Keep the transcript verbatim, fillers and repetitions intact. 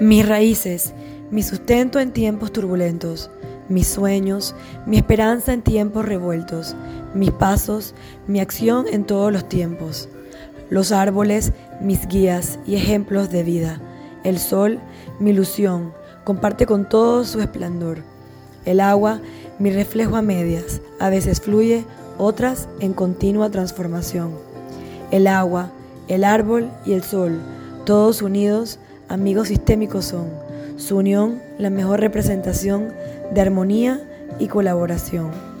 mis raíces, mi sustento en tiempos turbulentos, mis sueños, mi esperanza en tiempos revueltos, mis pasos, mi acción en todos los tiempos, los árboles, mis guías y ejemplos de vida, el sol, mi ilusión, comparte con todo su esplendor, el agua, mi reflejo a medias, a veces fluye, otras en continua transformación, el agua, el árbol y el sol, todos unidos, amigos sistémicos son, su unión la mejor representación de armonía y colaboración.